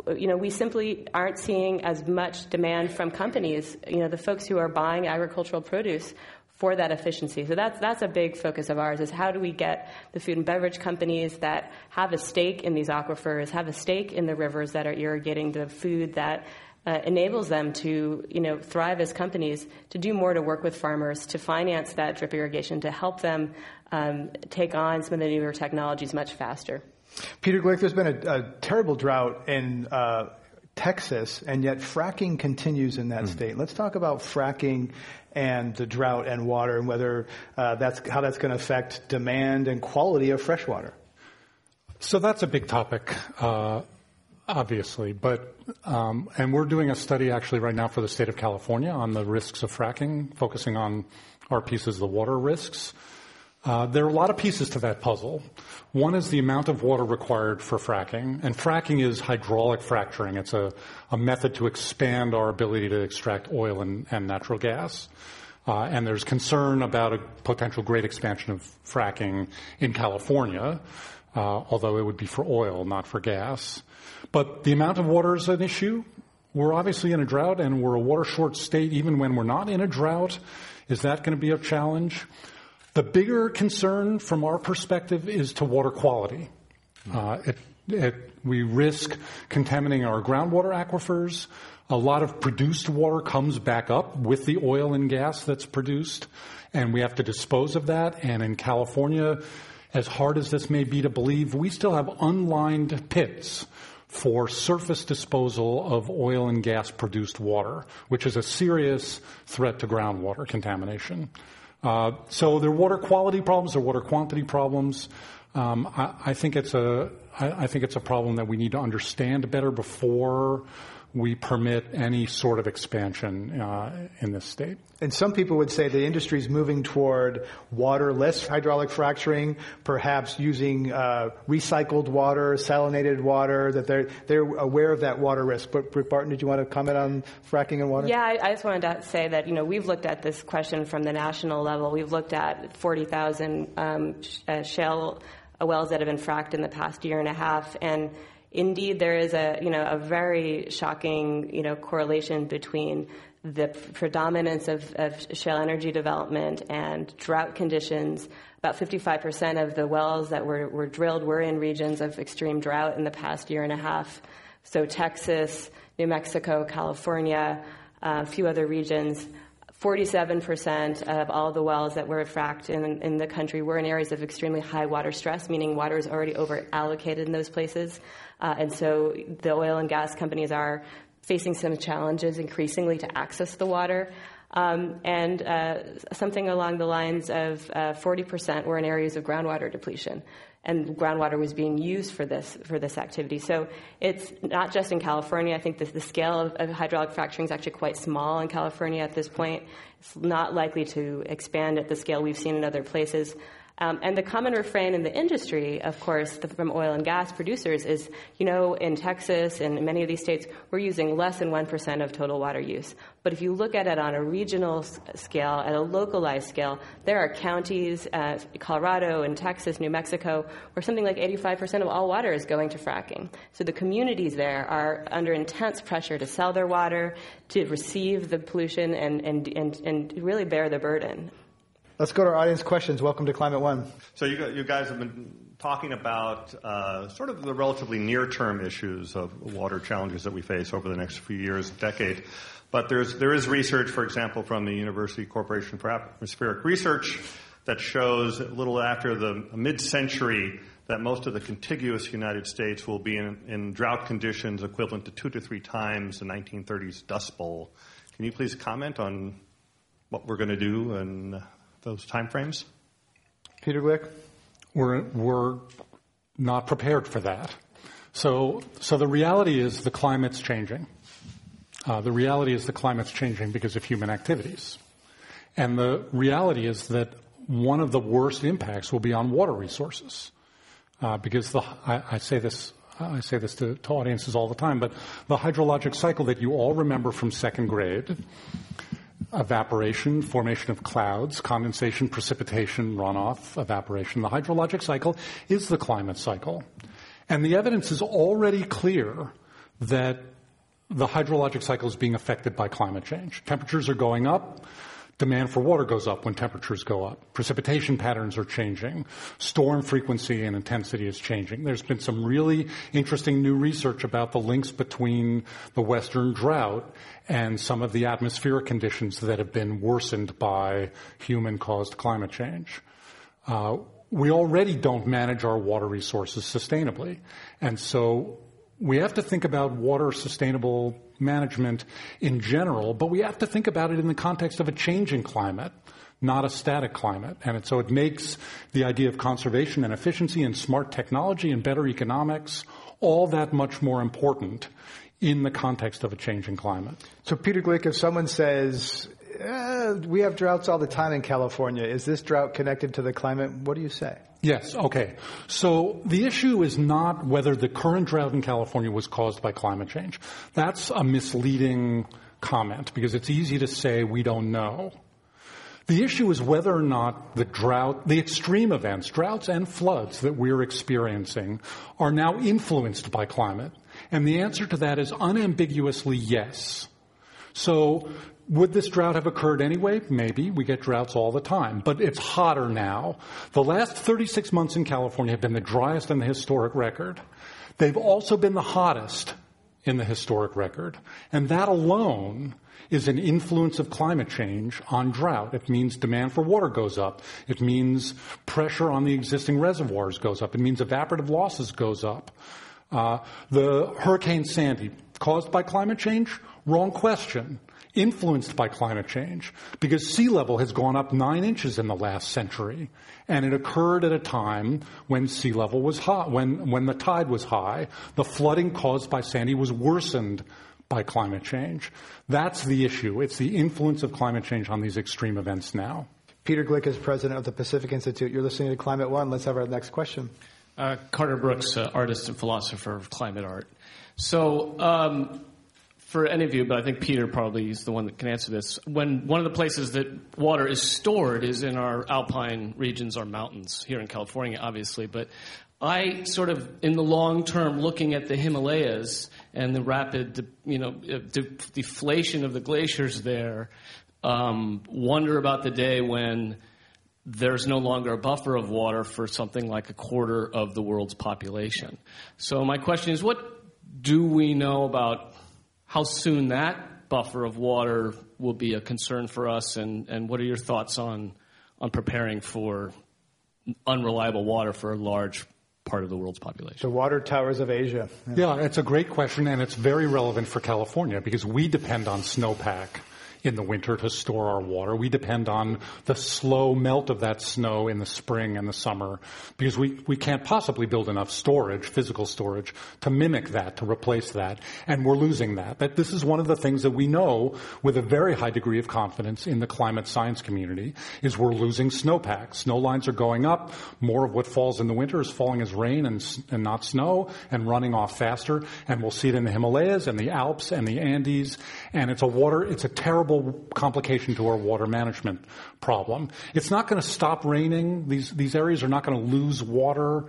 we simply aren't seeing as much demand from companies, the folks who are buying agricultural produce for that efficiency. So that's a big focus of ours, is how do we get the food and beverage companies that have a stake in these aquifers, have a stake in the rivers that are irrigating the food that enables them to, thrive as companies, to do more to work with farmers, to finance that drip irrigation, to help them take on some of the newer technologies much faster. Peter Gleick, there's been a terrible drought in Texas, and yet fracking continues in that state. Let's talk about fracking and the drought and water, and whether how that's going to affect demand and quality of fresh water. So that's a big topic, obviously, but and we're doing a study actually right now for the state of California on the risks of fracking, focusing on our pieces, the water risks. There are a lot of pieces to that puzzle. One is the amount of water required for fracking, and fracking is hydraulic fracturing. It's a method to expand our ability to extract oil and natural gas. And there's concern about a potential great expansion of fracking in California, although it would be for oil, not for gas. But the amount of water is an issue. We're obviously in a drought, and we're a water-short state even when we're not in a drought. Is that going to be a challenge? The bigger concern from our perspective is to water quality. We risk contaminating our groundwater aquifers. A lot of produced water comes back up with the oil and gas that's produced, and we have to dispose of that. And in California, as hard as this may be to believe, we still have unlined pits for surface disposal of oil and gas produced water, which is a serious threat to groundwater contamination. So there are water quality problems, there are water quantity problems. I think it's a problem that we need to understand better before we permit any sort of expansion in this state. And some people would say the industry is moving toward waterless hydraulic fracturing, perhaps using recycled water, salinated water, that they're aware of that water risk. But Brooke Barton, did you want to comment on fracking and water? Yeah, I just wanted to say that, we've looked at this question from the national level. We've looked at 40,000 shale wells that have been fracked in the past year and a half, and indeed, there is a very shocking, correlation between the predominance of shale energy development and drought conditions. About 55% of the wells that were drilled were in regions of extreme drought in the past year and a half. So Texas, New Mexico, California, a few other regions. 47% of all the wells that were fracked in the country were in areas of extremely high water stress, meaning water is already over allocated in those places. And so the oil and gas companies are facing some challenges increasingly to access the water. Something along the lines of 40% were in areas of groundwater depletion. And groundwater was being used for this activity. So it's not just in California. I think the scale of hydraulic fracturing is actually quite small in California at this point. It's not likely to expand at the scale we've seen in other places. And the common refrain in the industry, of course, from oil and gas producers is, in Texas and many of these states, we're using less than 1% of total water use. But if you look at it on a regional scale, at a localized scale, there are counties, Colorado and Texas, New Mexico, where something like 85% of all water is going to fracking. So the communities there are under intense pressure to sell their water, to receive the pollution, and really bear the burden. Let's go to our audience questions. Welcome to Climate One. So you guys have been talking about sort of the relatively near-term issues of water challenges that we face over the next few years, decade. But there is research, for example, from the University Corporation for Atmospheric Research that shows a little after the mid-century that most of the contiguous United States will be in drought conditions equivalent to 2 to 3 times the 1930s Dust Bowl. Can you please comment on what we're going to do and those timeframes? Peter Gleick? We're not prepared for that. So the reality is the climate's changing. The reality is the climate's changing because of human activities. And the reality is that one of the worst impacts will be on water resources. Because I say this to audiences all the time, but the hydrologic cycle that you all remember from second grade, evaporation, formation of clouds, condensation, precipitation, runoff, evaporation. The hydrologic cycle is the climate cycle. And the evidence is already clear that the hydrologic cycle is being affected by climate change. Temperatures are going up. Demand for water goes up when temperatures go up. Precipitation patterns are changing. Storm frequency and intensity is changing. There's been some really interesting new research about the links between the Western drought and some of the atmospheric conditions that have been worsened by human-caused climate change. We already don't manage our water resources sustainably. And so we have to think about water sustainable management in general, but we have to think about it in the context of a changing climate, not a static climate. And so it makes the idea of conservation and efficiency and smart technology and better economics all that much more important in the context of a changing climate. So Peter Gleick, if someone says, we have droughts all the time in California, is this drought connected to the climate? What do you say? Yes, okay. So the issue is not whether the current drought in California was caused by climate change. That's a misleading comment because it's easy to say we don't know. The issue is whether or not the drought, the extreme events, droughts and floods that we're experiencing are now influenced by climate. And the answer to that is unambiguously yes. So would this drought have occurred anyway? Maybe. We get droughts all the time. But it's hotter now. The last 36 months in California have been the driest in the historic record. They've also been the hottest in the historic record. And that alone is an influence of climate change on drought. It means demand for water goes up. It means pressure on the existing reservoirs goes up. It means evaporative losses goes up. The Hurricane Sandy, caused by climate change? Wrong question. Influenced by climate change, because sea level has gone up 9 inches in the last century, and it occurred at a time when sea level was high, when the tide was high. The flooding caused by Sandy was worsened by climate change. That's the issue. It's the influence of climate change on these extreme events now. Peter Gleick is president of the Pacific Institute. You're listening to Climate One. Let's have our next question. Carter Brooks, artist and philosopher of climate art. So for any of you, but I think Peter probably is the one that can answer this, when one of the places that water is stored is in our alpine regions, our mountains, here in California, obviously. But I sort of, in the long term, looking at the Himalayas and the rapid, deflation of the glaciers there, wonder about the day when there's no longer a buffer of water for something like a quarter of the world's population. So my question is, what do we know about how soon that buffer of water will be a concern for us, and what are your thoughts on preparing for unreliable water for a large part of the world's population? The water towers of Asia. Yeah, it's a great question, and it's very relevant for California because we depend on snowpack in the winter to store our water. We depend on the slow melt of that snow in the spring and the summer because we can't possibly build enough storage, physical storage, to mimic that, to replace that. And we're losing that. But this is one of the things that we know with a very high degree of confidence in the climate science community is we're losing snowpack. Snow lines are going up. More of what falls in the winter is falling as rain and not snow and running off faster. And we'll see it in the Himalayas and the Alps and the Andes. And it's a terrible complication to our water management problem. It's not going to stop raining. These areas are not going to lose water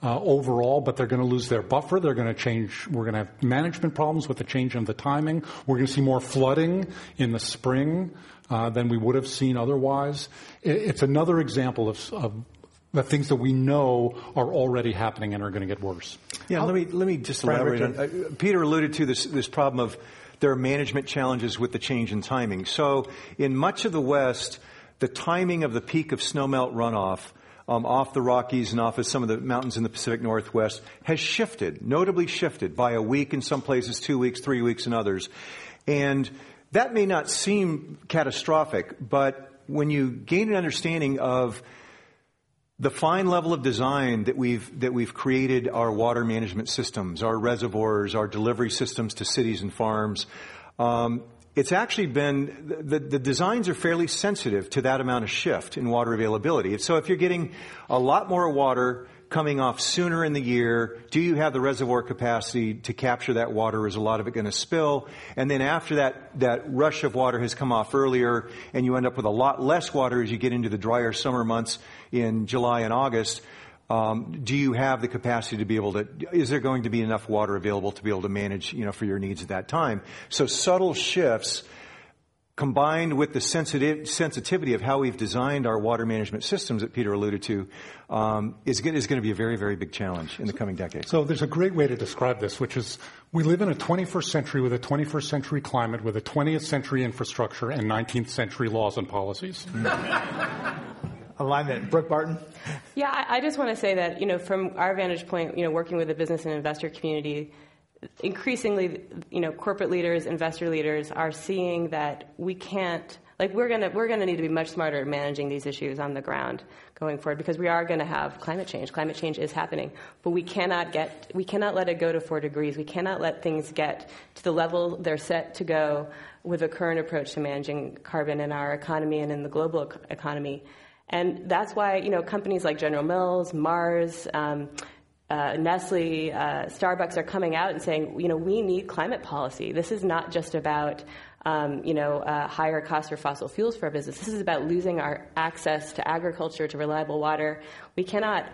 overall, but they're going to lose their buffer. They're going to change. We're going to have management problems with the change in the timing. We're going to see more flooding in the spring than we would have seen otherwise. It's another example of the things that we know are already happening and are going to get worse. Yeah, let me just elaborate on Peter alluded to this problem of there are management challenges with the change in timing. So in much of the West, the timing of the peak of snowmelt runoff off the Rockies and off of some of the mountains in the Pacific Northwest has shifted, notably shifted by a week in some places, 2 weeks, 3 weeks in others. And that may not seem catastrophic, but when you gain an understanding of the fine level of design that we've created our water management systems, our reservoirs, our delivery systems to cities and farms, It's actually been, the designs are fairly sensitive to that amount of shift in water availability. So if you're getting a lot more water coming off sooner in the year, do you have the reservoir capacity to capture that water? Is a lot of it going to spill? And then after that rush of water has come off earlier, and you end up with a lot less water as you get into the drier summer months in July and August, do you have the capacity to be able to, is there going to be enough water available to be able to manage, for your needs at that time? So subtle shifts combined with the sensitivity of how we've designed our water management systems that Peter alluded to, is going to be a very, very big challenge in the coming decades. So there's a great way to describe this, which is we live in a 21st century with a 21st century climate, with a 20th century infrastructure and 19th century laws and policies. Alignment. Brooke Barton? Yeah, I just want to say that, from our vantage point, working with the business and investor community, increasingly, corporate leaders, investor leaders are seeing that we can't, we're going to need to be much smarter at managing these issues on the ground going forward, because we are going to have climate change. Climate change is happening, but we cannot let it go to 4 degrees. We cannot let things get to the level they're set to go with the current approach to managing carbon in our economy and in the global economy. And that's why, companies like General Mills, Mars, Nestle, Starbucks are coming out and saying, we need climate policy. This is not just about, higher costs for fossil fuels for our business. This is about losing our access to agriculture, to reliable water. We cannot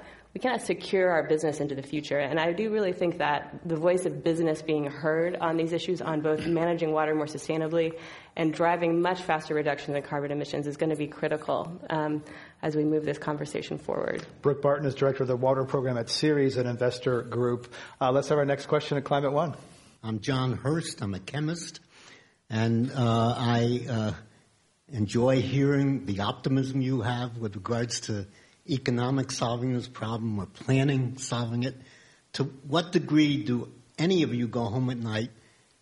secure our business into the future. And I do really think that the voice of business being heard on these issues, on both managing water more sustainably and driving much faster reductions in carbon emissions, is going to be critical as we move this conversation forward. Brooke Barton is Director of the Water Program at Ceres, an investor group. Let's have our next question at Climate One. I'm John Hurst. I'm a chemist. And I enjoy hearing the optimism you have with regards to economic solving this problem or planning solving it. To what degree do any of you go home at night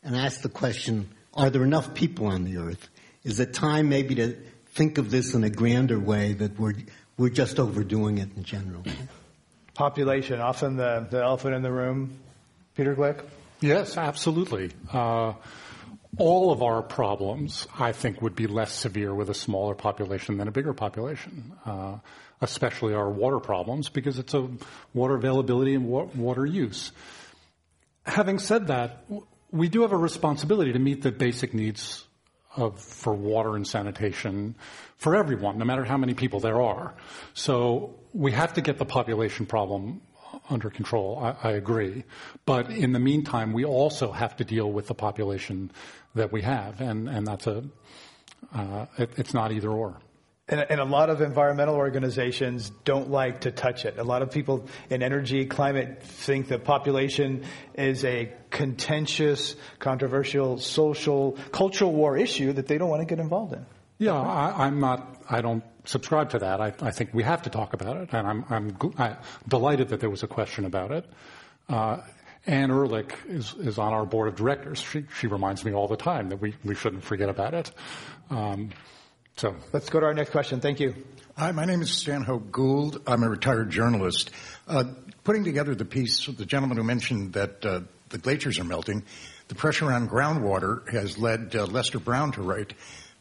and ask the question, are there enough people on the earth? Is it time maybe to think of this in a grander way, that we're just overdoing it in general? Population, often the elephant in the room. Peter Gleick? Yes, absolutely. All of our problems, I think, would be less severe with a smaller population than a bigger population, especially our water problems, because it's a water availability and water use. Having said that, we do have a responsibility to meet the basic needs for water and sanitation for everyone, no matter how many people there are. So we have to get the population problem under control, I agree. But in the meantime, we also have to deal with the population that we have, and that's it's not either or. And a lot of environmental organizations don't like to touch it. A lot of people in energy, climate, think that population is a contentious, controversial, social, cultural war issue that they don't want to get involved in. Yeah, I don't subscribe to that. I think we have to talk about it, and I'm delighted that there was a question about it. Anne Ehrlich is on our board of directors. She reminds me all the time that we shouldn't forget about it. So let's go to our next question. Thank you. Hi, my name is Stanhope Gould. I'm a retired journalist. Putting together the piece with the gentleman who mentioned that the glaciers are melting, the pressure on groundwater has led Lester Brown to write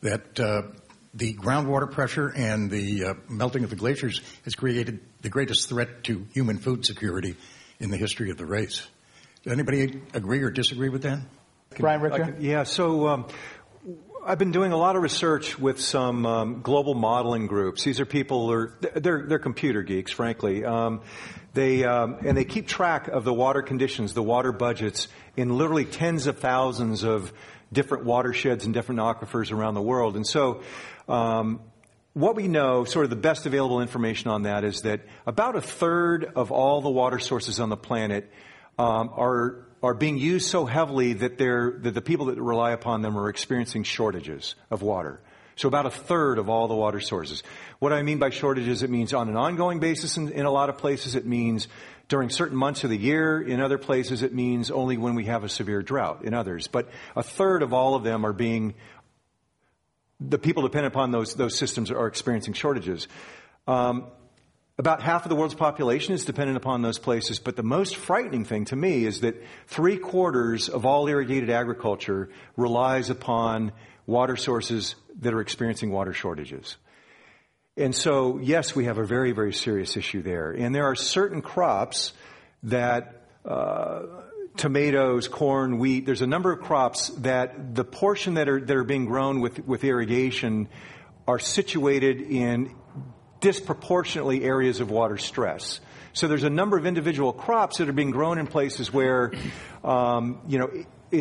that the groundwater pressure and the melting of the glaciers has created the greatest threat to human food security in the history of the race. Does anybody agree or disagree with that? Brian Richter? Yeah, so I've been doing a lot of research with some global modeling groups. These are people they're computer geeks, frankly. They keep track of the water conditions, the water budgets, in literally tens of thousands of different watersheds and different aquifers around the world. And so what we know, sort of the best available information on that, is that about a third of all the water sources on the planet are being used so heavily that the people that rely upon them are experiencing shortages of water. So about a third of all the water sources. What I mean by shortages, it means on an ongoing basis in a lot of places. It means during certain months of the year. In other places, it means only when we have a severe drought in others. But a third of all of them are being, the people dependent upon those systems are experiencing shortages. About half of the world's population is dependent upon those places, but the most frightening thing to me is that 3/4 of all irrigated agriculture relies upon water sources that are experiencing water shortages. And so, yes, we have a very, very serious issue there. And there are certain crops that, tomatoes, corn, wheat, there's a number of crops that the portion that are being grown with irrigation are situated in disproportionately areas of water stress. So there's a number of individual crops that are being grown in places where, in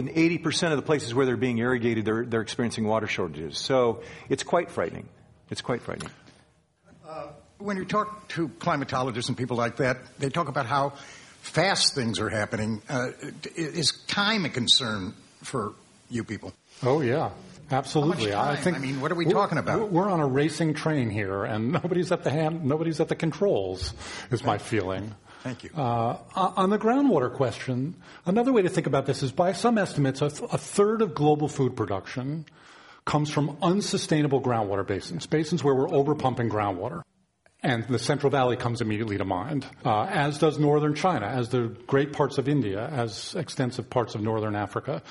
80% of the places where they're being irrigated, they're experiencing water shortages. So it's quite frightening. It's quite frightening. When you talk to climatologists and people like that, they talk about how fast things are happening. Is time a concern for you people? Oh, yeah. Absolutely. I think. I mean, what are we talking about? We're on a racing train here, and nobody's at the controls, is my feeling. Thank you. On the groundwater question, another way to think about this is, by some estimates, a third of global food production comes from unsustainable groundwater basins, basins where we're overpumping groundwater. And the Central Valley comes immediately to mind, as does northern China, as do great parts of India, as extensive parts of northern Africa.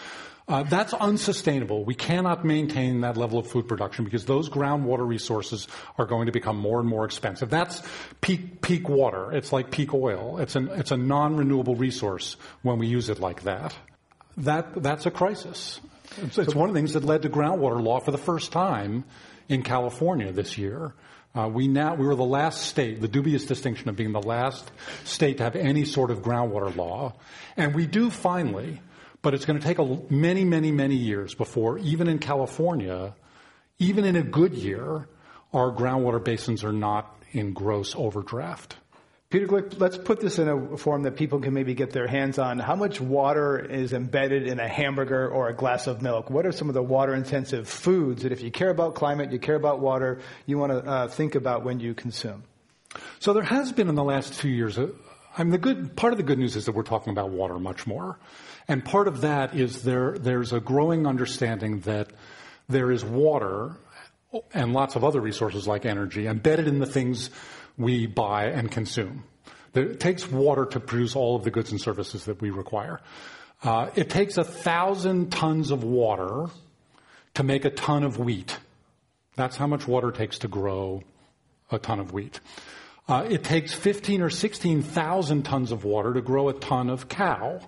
That's unsustainable. We cannot maintain that level of food production because those groundwater resources are going to become more and more expensive. That's peak water. It's like peak oil. It's a non-renewable resource when we use it like that. That's a crisis. It's one of the things that led to groundwater law for the first time in California this year. We were the last state, the dubious distinction of being the last state to have any sort of groundwater law. And we do finally. But it's going to take many, many, many years before, even in California, even in a good year, our groundwater basins are not in gross overdraft. Peter Gleick, let's put this in a form that people can maybe get their hands on. How much water is embedded in a hamburger or a glass of milk? What are some of the water-intensive foods that if you care about climate, you care about water, you want to think about when you consume? So there has been in the last few years the good news is that we're talking about water much more. And part of that is there's a growing understanding that there is water and lots of other resources like energy embedded in the things we buy and consume. It takes water to produce all of the goods and services that we require. It takes 1,000 tons of water to make a ton of wheat. That's how much water it takes to grow a ton of wheat. It takes 15 or 16,000 tons of water to grow a ton of cow,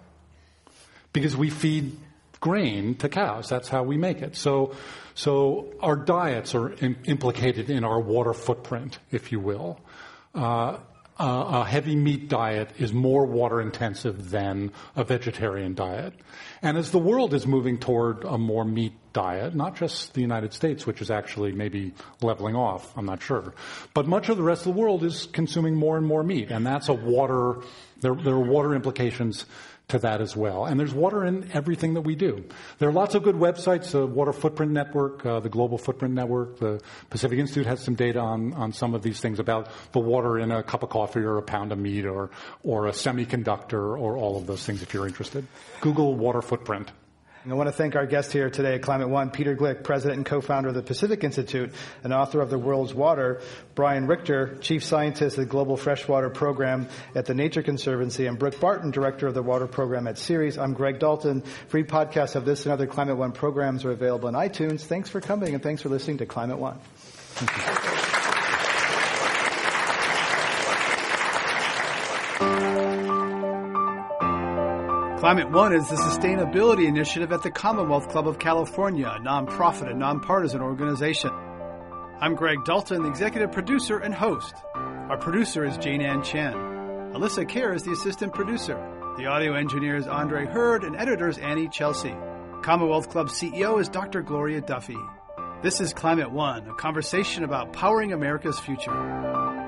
because we feed grain to cows. That's how we make it. So our diets are implicated in our water footprint, if you will. A heavy meat diet is more water intensive than a vegetarian diet. And as the world is moving toward a more meat diet, not just the United States, which is actually maybe leveling off, I'm not sure, but much of the rest of the world is consuming more and more meat. And that's there are water implications to that as well. And there's water in everything that we do. There are lots of good websites, the Water Footprint Network, the Global Footprint Network, the Pacific Institute has some data on some of these things about the water in a cup of coffee or a pound of meat or a semiconductor or all of those things if you're interested. Google Water Footprint. And I want to thank our guest here today at Climate One, Peter Gleick, president and co-founder of the Pacific Institute and author of The World's Water, Brian Richter, chief scientist at the Global Freshwater Program at the Nature Conservancy, and Brooke Barton, director of the Water Program at Ceres. I'm Greg Dalton. Free podcasts of this and other Climate One programs are available on iTunes. Thanks for coming, and thanks for listening to Climate One. Thank you. Climate One is the sustainability initiative at the Commonwealth Club of California, a nonprofit and nonpartisan organization. I'm Greg Dalton, the executive producer and host. Our producer is Jane Ann Chan. Alyssa Kerr is the assistant producer. The audio engineer is Andre Hurd and editor is Annie Chelsea. Commonwealth Club CEO is Dr. Gloria Duffy. This is Climate One, a conversation about powering America's future.